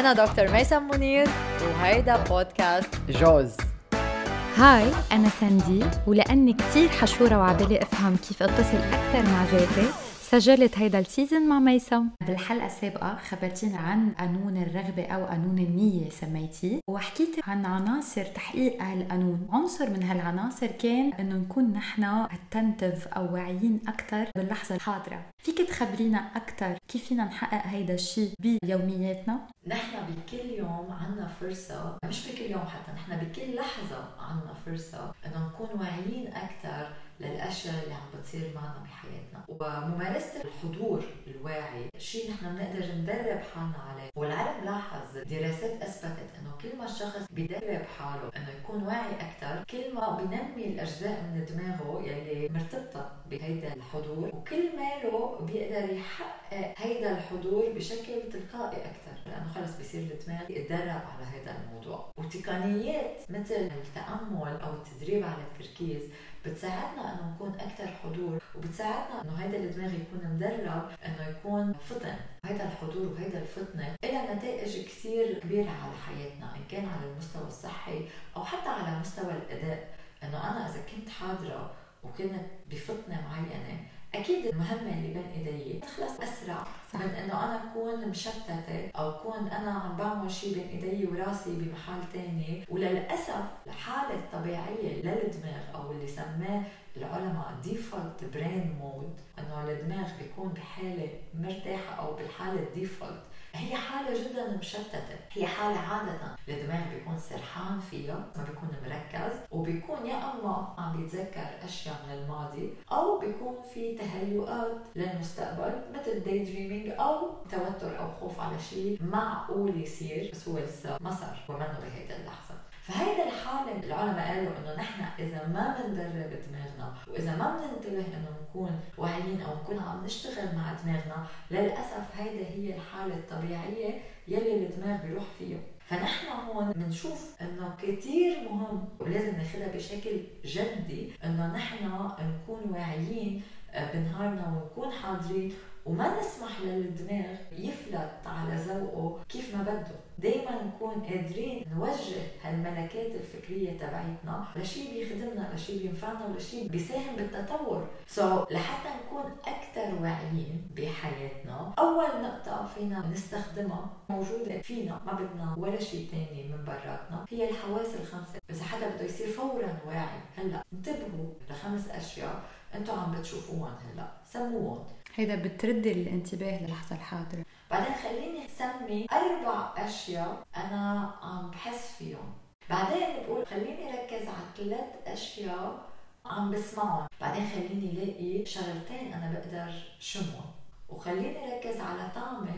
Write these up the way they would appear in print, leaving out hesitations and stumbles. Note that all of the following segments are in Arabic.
أنا دكتور ميسم منير وهيدا بودكاست جوز. هاي أنا ساندي، ولأني كتير حشورة وعبالي أفهم كيف أتصل أكثر مع ذاتي سجلت هيدا السيزن مع ميسم. بالحلقة السابقة خبرتين عن قانون الرغبة أو قانون النية سميتيه، وحكيت عن عناصر تحقيق هالقانون. عنصر من هالعناصر كان إنه نكون نحن attentive أو واعيين أكتر باللحظة الحاضرة. فيك تخبرينا أكتر كيف فينا نحقق هيدا الشيء بيومياتنا؟ نحن بكل يوم عنا فرصة، مش بكل يوم حتى، نحن بكل لحظة عنا فرصة إنه نكون واعيين أكتر للأشياء اللي عم بتصير معنا بحياتنا. وممارسة الحضور الواعي شيء نحن بنقدر ندرب حالنا عليه، والعلم لاحظ دراسات أثبتت إنه كل ما الشخص بيدرب حاله إنه يكون واعي أكتر، كل ما بينمي الأجزاء من دماغه يلي مرتبطة بهيدا الحضور، وكل ماله بيقدر يحقق هيدا الحضور بشكل تلقائي أكتر، لأنه خلص بيصير الدماغ يتدرب على هيدا الموضوع. وتقنيات مثل التأمل أو التدريب على التركيز بتساعدنا أنه نكون أكثر حضور، وبتساعدنا أنه هيدا الدماغ يكون مدرب أنه يكون فطن. هيدا الحضور وهيدا الفطنة إلى نتائج كثير كبيرة على حياتنا، إن كان على المستوى الصحي أو حتى على مستوى الأداء. أنه أنا إذا كنت حاضرة وكنت بفطنة معينة، أكيد المهمة اللي بين إيدي تخلص أسرع من أنه أنا أكون مشتتة أو أكون أنا عم بعمل شيء بين إيدي وراسي بمحال تاني. وللأسف الحالة الطبيعية للدماغ أو اللي سماه العلماء default brain mode، أنه الدماغ بيكون بحالة مرتاحة أو بالحالة default، هي حالة جدا مشتتة. هي حالة عادة الدماغ بيكون سرحان فيها، ما بيكون مركز، وبيكون يا أما عم بيتذكر أشياء من الماضي أو بيكون في تهيؤات للمستقبل مثل daydreaming أو توتر أو خوف على شيء معقول يصير بس هو لسه ما صار ومنه بهيدا اللحظة. فهيدا الحالة العلماء قالوا إنه نحن إذا ما بندرب دماغنا وإذا ما بننتبه إنه نكون واعيين أو نكون عم نشتغل مع دماغنا، للأسف هيدا هي الحالة الطبيعية يلي الدماغ بيروح فيه. فنحن هون منشوف إنه كتير مهم ولازم ناخدها بشكل جدي إنه نحن نكون واعيين بنهارنا ونكون حاضرين، وما نسمح للدماغ يفلت على ذوقه كيف ما بده. دايما نكون قادرين نوجه هالملكات الفكرية تبعيتنا لشي بيخدمنا، لشي بينفعنا، ولشي بيساهم بالتطور. لحتى نكون أكتر واعيين بحياتنا، أول نقطة فينا نستخدمها موجودة فينا، ما بدنا ولا شي تاني من براتنا، هي الحواس الخمسة. إذا حدا بده يصير فورا واعي هلأ، انتبهوا لخمس أشياء انتوا عم بتشوفوهم هلأ، سموهم. هيدا بترد الانتباه للحظة الحاضرة. بعدين خليني أسمي 4 أشياء أنا عم بحس فيهم، بعدين بقول خليني ركز على 3 أشياء عم بسمعهم، بعدين خليني لاقي 2 شغلتين أنا بقدر شمهم، وخليني ركز على طعمة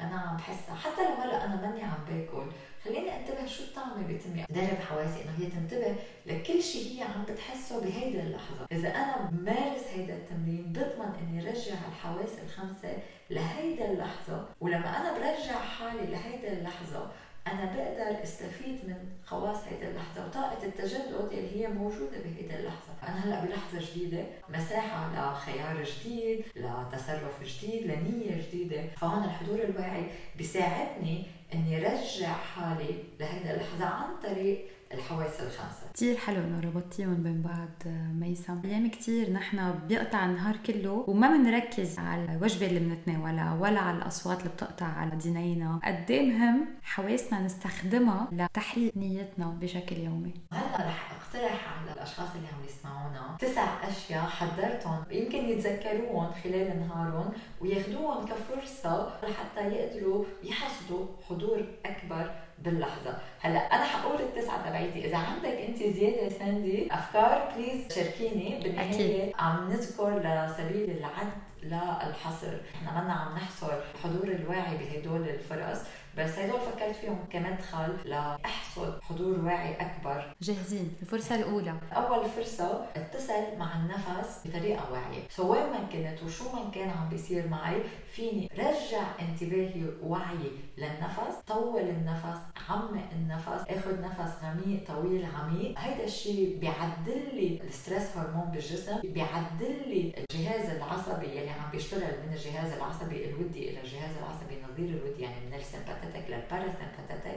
أنا عم بحسها حتى لو هلأ أنا ماني عم باكل. خليني انتبه شو الطعمة بتمي، درب حواسي انه هي تنتبه لكل شيء هي عم بتحسه بهيدا اللحظة. اذا انا بمارس هيدا التمرين بضمن اني رجع الحواس ال5 لهيدا اللحظة، ولما انا برجع حالي لهيدا اللحظة انا بقدر استفيد من خواص هيدا اللحظة وطاقة التجدد اللي هي موجودة بهيدا اللحظة. انا هلا بلحظة جديدة، مساحة لخيار جديد، لتصرف جديد، لنية جديدة. فهون الحضور الواعي بيساعدني اني رجع حالي لهيدا اللحظة عن طريق الحواس ال5. كتير حلو انه ربطتيهم بين بعض ميسم. ايام كتير نحن بيقطع النهار كله وما بنركز على الوجبه اللي بنتناولها ولا على الاصوات اللي بتقطع على دينينا. قد ايه مهم حواسنا نستخدمها لتحقيق نيتنا بشكل يومي. هلا رح اقترح على الاشخاص اللي عم يسمعونا 9 أشياء حضرتهم يمكن يتذكروهم خلال نهارهم وياخدوهم كفرصه لحتى يقدروا يحصدوا حضور اكبر باللحظة. هلا أنا حقول 9 تبعيتي. إذا عندك أنت زيادة ساندي أفكار بليز شاركيني. بالنهاية عم نذكر لسبيل العد لا الحصر، إحنا منا عم نحصر الحضور الواعي بهدول الفرص، بس هدول فكرت فيهم كمدخل لأحسن تحصل حضور واعي أكبر. جاهزين الفرصة الأولى. أول فرصة اتصل مع النفس بطريقة واعية، سواء ما كنت وشو ما كان عم بيصير معي، فيني رجع انتباهي ووعي للنفس، طول النفس، عمق النفس، اخد نفس غميق طويل عميق. هيدا الشيء بيعدلي الستريس هرمون بالجسم، بيعدلي الجهاز العصبي يلي عم بيشتغل من الجهاز العصبي الودي إلى الجهاز العصبي النظير الودي، يعني من السمباتيك للباراسمباتيك.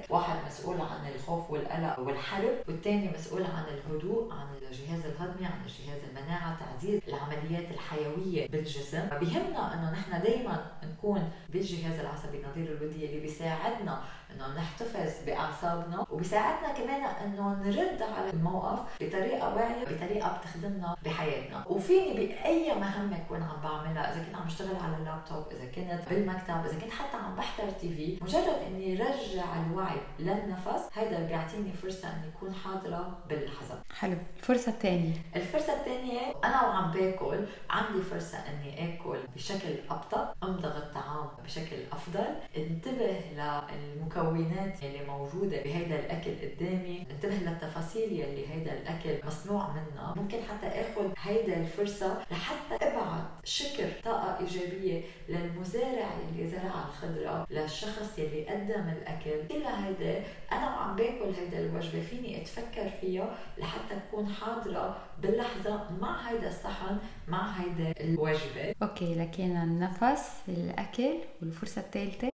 واحد مسؤول عن الخوف والقلق والحرب، والتاني مسؤول عن الهدوء، عن الجهاز الهضمي، عن الجهاز المناعة، تعزيز العمليات الحيوية بالجسم. بيهمنا إنه نحن دايما نكون بالجهاز العصبي النظير الودي اللي بيساعدنا إنه نحتفظ بأعصابنا، وبيساعدنا كمان إنه نرد على الموقف بطريقة واعية، بطريقة بتخدمنا بحياتنا. وفيني بأي مهمة كون عم بعملها، إذا كنت عم بشتغل على اللابتوب، إذا كنت بالمكتب، إذا كنت حتى عم بحضر تيفي، مجرد إني رجع الوعي للنفس، هذا بيعطيني فرصة إني أكون حاضرة باللحظة. حلو. الفرصة الثانية. الفرصة الثانية، أنا وعم باكل عندي فرصة إني آكل بشكل أبطأ، أمضغ الطعام بشكل أفضل، انتبه للمكونات اللي موجودة بهذا الأكل قدامي، انتبه للتفاصيل يلي هذا الأكل مصنوع منها. ممكن حتى آخذ هذا الفرصة لحتى أبعت شكر، طاقة إيجابية للمزارع اللي زرع الخضرة، للشخص اللي قدم الأكل. كل هذا أنا وعم باكل هذا الوجبة فيني أتفكر فيها لحتى أكون حاضرة باللحظة مع هذا الصحن، مع هذا الوجبة. أوكي، لكن النفس، الأكل، والفرصة الثالثة.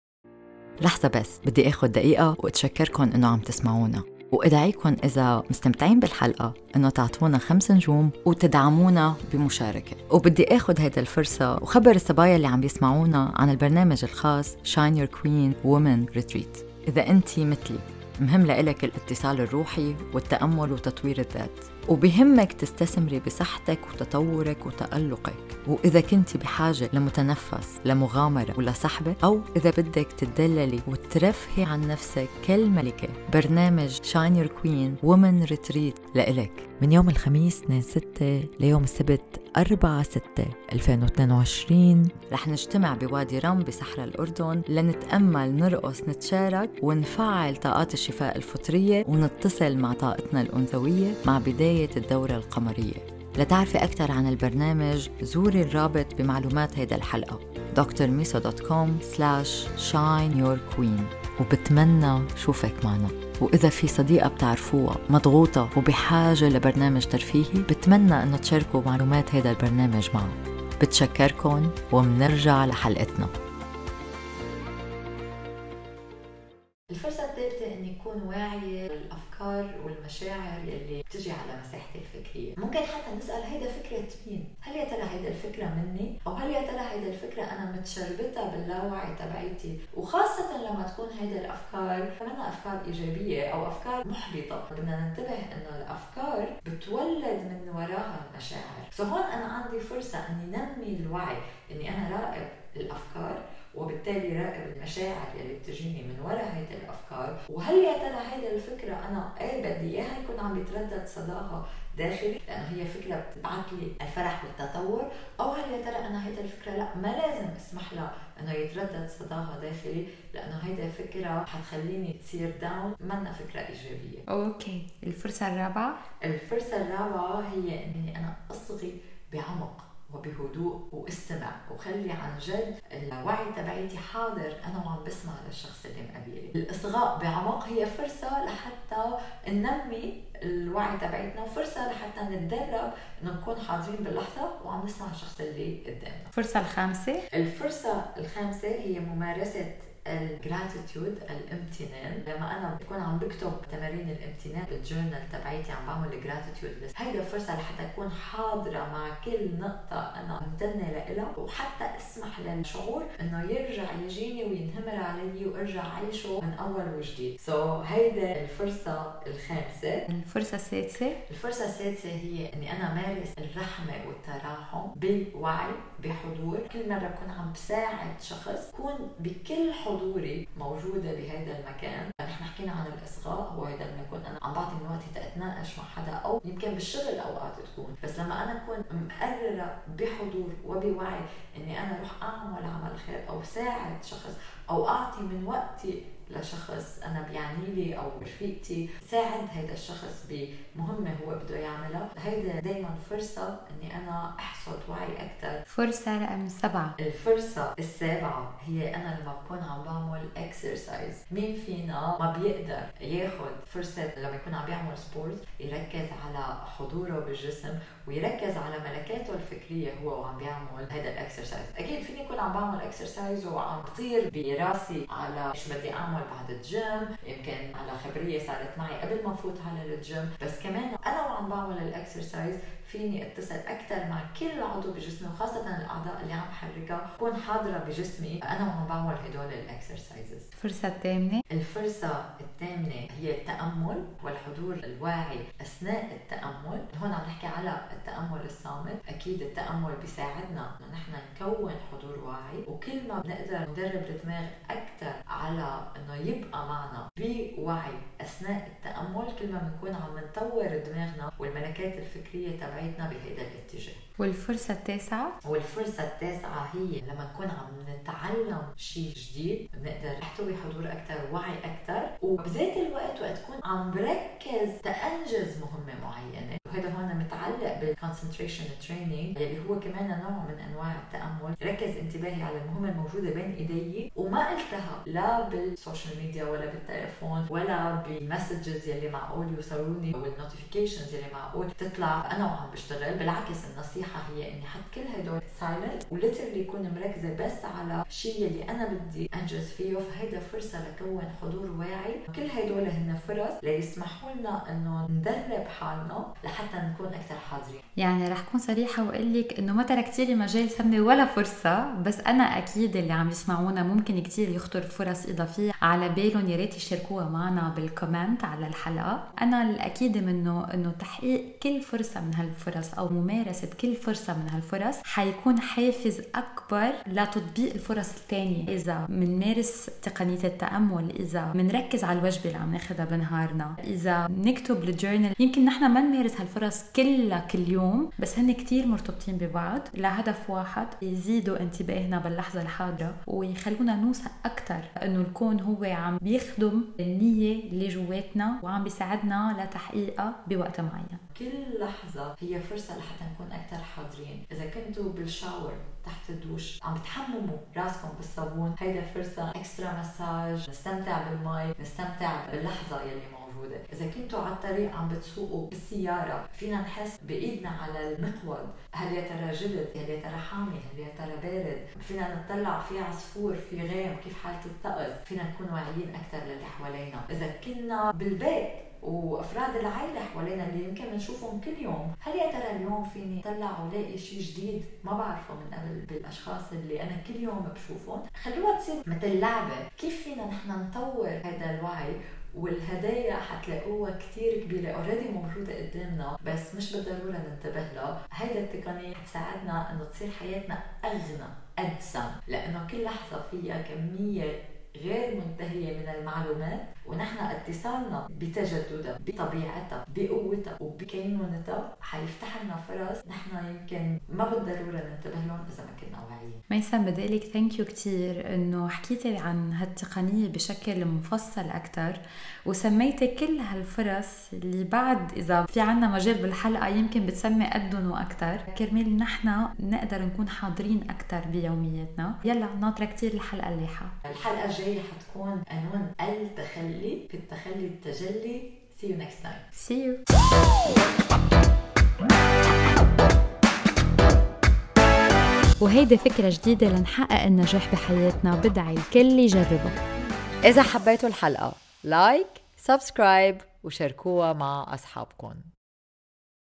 لحظة بس، بدي أخذ دقيقة وأتشكركم إنه عم تسمعونا، وأدعيكم إذا مستمتعين بالحلقة إنه تعطونا 5 نجوم وتدعمونا بمشاركة. وبدي أخذ هيدا الفرصة وخبر الصبايا اللي عم بيسمعونا عن البرنامج الخاص Shine Your Queen Woman Retreat. إذا أنتي مثلي مهم لإلك الاتصال الروحي والتأمل وتطوير الذات، وبهمك تستثمري بصحتك وتطورك وتألقك، وإذا كنت بحاجة لمتنفس، لمغامرة ولسحبة، أو إذا بدك تدللي وترفهي عن نفسك كالملكة، برنامج Shine Your Queen Woman Retreat لإلك من يوم الخميس 2/6 ليوم السبت 4/6/2022. رح نجتمع بوادي رم بصحراء الأردن لنتأمل، نرقص، نتشارك ونفعل طاقات الشفاء الفطرية، ونتصل مع طاقتنا الأنثوية مع بداية الدورة القمرية. لتعرفي أكثر عن البرنامج زوري الرابط بمعلومات هيدا الحلقة drmiso.com/shineyourqueen، وبتمنى شوفك معنا. وإذا في صديقة بتعرفوها مضغوطة وبحاجة لبرنامج ترفيهي، بتمنى أنه تشاركوا معلومات هيدا البرنامج معه. بتشكركن ومنرجع لحلقتنا. الفرصة الثالثة أن يكون واعية للأفكار والمشاعر اللي بتجي على مساحتي الفكرية. ممكن حتى نسأل هيدا فكرة مين؟ هل يا ترى هيدا الفكرة مني؟ أو هل يا ترى هيدا الفكرة أنا متشربتها باللاوعي تبعيتي؟ وخاصة لما تكون هيدا الأفكار كمان أفكار إيجابية أو أفكار محبطة، بدنا ننتبه أنه الأفكار بتولد من وراها المشاعر. فهون أنا عندي فرصة أني نمي الوعي، أني أنا راقب الأفكار، وبالتالي راقب المشاعر اللي بتجيني من وراء هيدا الأفكار. وهل يا ترى هيدا الفكرة أنا بدي إياها يكون عم يتردد صداها داخلي لأنه هي فكرة بتبعت لي الفرح والتطور، أو هل يا ترى أنا هيدا الفكرة لا، ما لازم اسمح لها أنه يتردد صداها داخلي لأنه هيدا فكرة حتخليني تصير داون، منا فكرة إيجابية. أوكي. الفرصة الرابعة. الفرصة الرابعة هي أني أنا أصغي بعمق وبهدوء واستمع، وخلي عن جد الوعي تبعيتي حاضر أنا وعم بسمع للشخص اللي مقابلي. الإصغاء بعمق هي فرصة لحتى ننمي الوعي تبعتنا، وفرصة لحتى نتدرب إنه نكون حاضرين باللحظة وعم نسمع الشخص اللي قدامنا. الفرصة الخامسة. الفرصة الخامسة هي ممارسة الجراتيتيود، الامتنان. لما انا بكون عم بكتب تمارين الامتنان بالجورنال تبعيتي، عم بعمل الجراتيتيود ليست، هيدا فرصه لحتى اكون حاضره مع كل نقطه انا ممتنه لها، وحتى اسمح للشعور انه يرجع يجيني وينهمر علي وارجع عايشه من اول وجديد. هيدا الفرصه الخامسه. الفرصه السادسه. الفرصه السادسه هي اني انا مارس الرحمه والتراحم بالوعي بحضور. كل مره بكون عم بساعد شخص، كون بكل حضوري موجودة بهذا المكان. نحن حكينا عن الإصغاء، هو هذا لما يكون أنا عم بعطي من وقتي تأتناقش مع حدا، أو يمكن بالشغل أوقات تكون، بس لما أنا أكون مقررة بحضور وبوعي إني أنا روح أعمل عمل خير أو ساعد شخص أو أعطي من وقتي لشخص أنا بيعني لي أو رفيقتي، ساعد هيدا الشخص بمهمة هو بده يعملها، هيدا دايما فرصة أني أنا أحصد وعي أكتر. فرصة رقم 7. الفرصة السابعة هي أنا لما بكون عم بعمل اكسرسايز. مين فينا ما بيقدر ياخد فرصة لما يكون عم بيعمل سبورت يركز على حضوره بالجسم ويركز على ملكاته الفكرية هو وعم بيعمل هذا الاكسرسايز؟ أكيد فيني يكون عم بعمل اكسرسايز وعم بطير براسي على إيش بدي أعمل بعد الجيم، يمكن على خبرية صارت معي قبل ما أفوت على الجيم، بس كمان أنا وعم بعمل الاكسرسايز فيني اتصل أكتر مع كل عضو بجسمي وخاصة الأعضاء اللي عم حركها، بكون حاضرة بجسمي أنا وعم بعمل هدول الاكسرسايزز. الفرصة الثامنة. الفرصة الثامنة هي التأمل والحضور الواعي أثناء التأمل. هون عم نحكي على التأمل الصامت. أكيد التأمل بيساعدنا إن نحن نكون حضور واعي، وكل ما بنقدر ندرب الدماغ أكتر على إنه يبقى معنا بوعي أثناء التأمل، كل ما بنكون عم نطور دماغنا والملكات الفكرية تبعتنا بهذا الاتجاه. والفرصة التاسعة. هي لما نكون عم نتعلم شيء جديد بنقدر نحتوي حضور أكتر، وعي أكتر، وبذات الوقت وقت تكون عم بركز تأنجز مهمة معينة. وهذا هون متعلق بالكونسنتريشن تريننج اللي هو كمان نوع من أنواع التأمل. ركز انتباهي على المهمة الموجودة بين إيدي وما قلتها لا بالسوشيال ميديا ولا بالتليفون ولا بالمسجز يلي معقول يوصلوني أو النوتيفيكيشنز يلي معقول تطلع أنا وعم بشتغل. بالعكس النصيحة هي إني حط كل هدول سايلنت وليترلي يكون مركزة بس على شيء اللي أنا بدي أنجز فيه. فهيدا فرصة لكون حضور واعي. كل هدول هن فرص ليسمحوا لنا إنه ندرب حالنا لحتى نكون أكثر حاضرين. يعني رح كون صريحة وأقولك إنه ما تركتي لي مجال سمنة ولا فرصة، بس أنا أكيد اللي عم يسمعونا ممكن كتير يخطر فرص إضافية على بالهم، يا ريت يشاركوها معنا بالكومنت على الحلقة. أنا الأكيد منه إنه تحقيق كل فرصة من هالفرص أو ممارسة كل فرصة من هالفرص حيكون حافز أكبر لتطبيق الفرص الثانية. إذا منمارس تقنية التأمل، إذا منركز على الوجبة اللي عم ناخدها بنهارنا، إذا نكتب الجورنال، يمكن نحن ما نمارس هالفرص كلها كل يوم، بس هن كتير مرتبطين ببعض لهدف واحد، يزيدوا انتباهنا باللحظة الحاضرة ويخلونا نوصل أكتر إنه الكون هو عم بيخدم النية اللي جواتنا وعم بيساعدنا لتحقيقها بوقت معين. كل لحظة هي فرصة لحتى نكون أكتر حاضرين. إذا كنتوا بالشاور تحت الدوش عم بتحمموا راسكم بالصابون، هيدا فرصة اكسترا مساج، نستمتع بالماء، نستمتع باللحظة يلي موجودة. إذا كنتوا على الطريق عم بتسوقوا بالسيارة، فينا نحس بإيدنا على المقود، هل يا ترى جلد، هل يا ترى حامي، هل يا ترى بارد، فينا نطلع في عصفور، في غيم، كيف حالة الطقس، فينا نكون واعيين أكتر للي حوالينا. إذا كنا بالبيت وأفراد العائلة حوالينا اللي يمكن نشوفهم كل يوم، هل يا ترى اليوم فيني طلع ولاقي شيء جديد ما بعرفه من قبل بالأشخاص اللي أنا كل يوم بشوفهم؟ خلوها تصير مثل لعبة. كيف فينا نحن نطور هذا الوعي؟ والهدايا حتلاقوها كتير كبيرة already موجودة قدامنا، بس مش بالضرورة ننتبه لها. هيدا التقنية تساعدنا إنه تصير حياتنا أغنى أدسم، لأنه كل لحظة فيها كمية غير منتهية من المعلومات، ونحن اتصالنا بتجددها، بطبيعتها، بقوتها وبكينونتها حيفتح لنا فرص نحن يمكن ما بالضرورة ننتبه لهم إذا ما كنا واعيين. ميسم، بدالك ثانك يو كتير إنه حكيتي عن هالتقنية بشكل مفصل أكتر وسميتي كل هالفرص اللي بعد إذا في عنا مجال بالحلقة يمكن بتسمي قدن وأكتر كرمال نحن نقدر نكون حاضرين أكتر بيومياتنا. يلا ناطرة كتير الحلقة اللايحة. الحلقة الجاية حتكون عنوان التخلي في التخلي التجلي. See you next time. See you. وهيدي فكرة جديدة لنحقق النجاح بحياتنا، بدعي الكل يجربه. إذا حبيتوا الحلقة لايك، سبسكرايب وشاركوها مع أصحابكم.